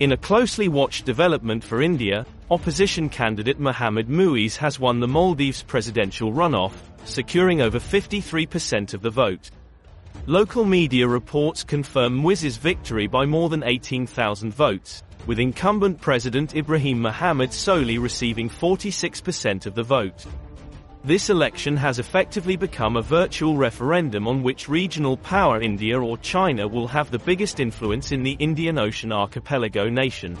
In a closely watched development for India, opposition candidate Mohamed Muiz has won the Maldives presidential runoff, securing over 53% of the vote. Local media reports confirm Muiz's victory by more than 18,000 votes, with incumbent President Ibrahim Mohamed Solih receiving 46% of the vote. This election has effectively become a virtual referendum on which regional power India or China will have the biggest influence in the Indian Ocean archipelago nation.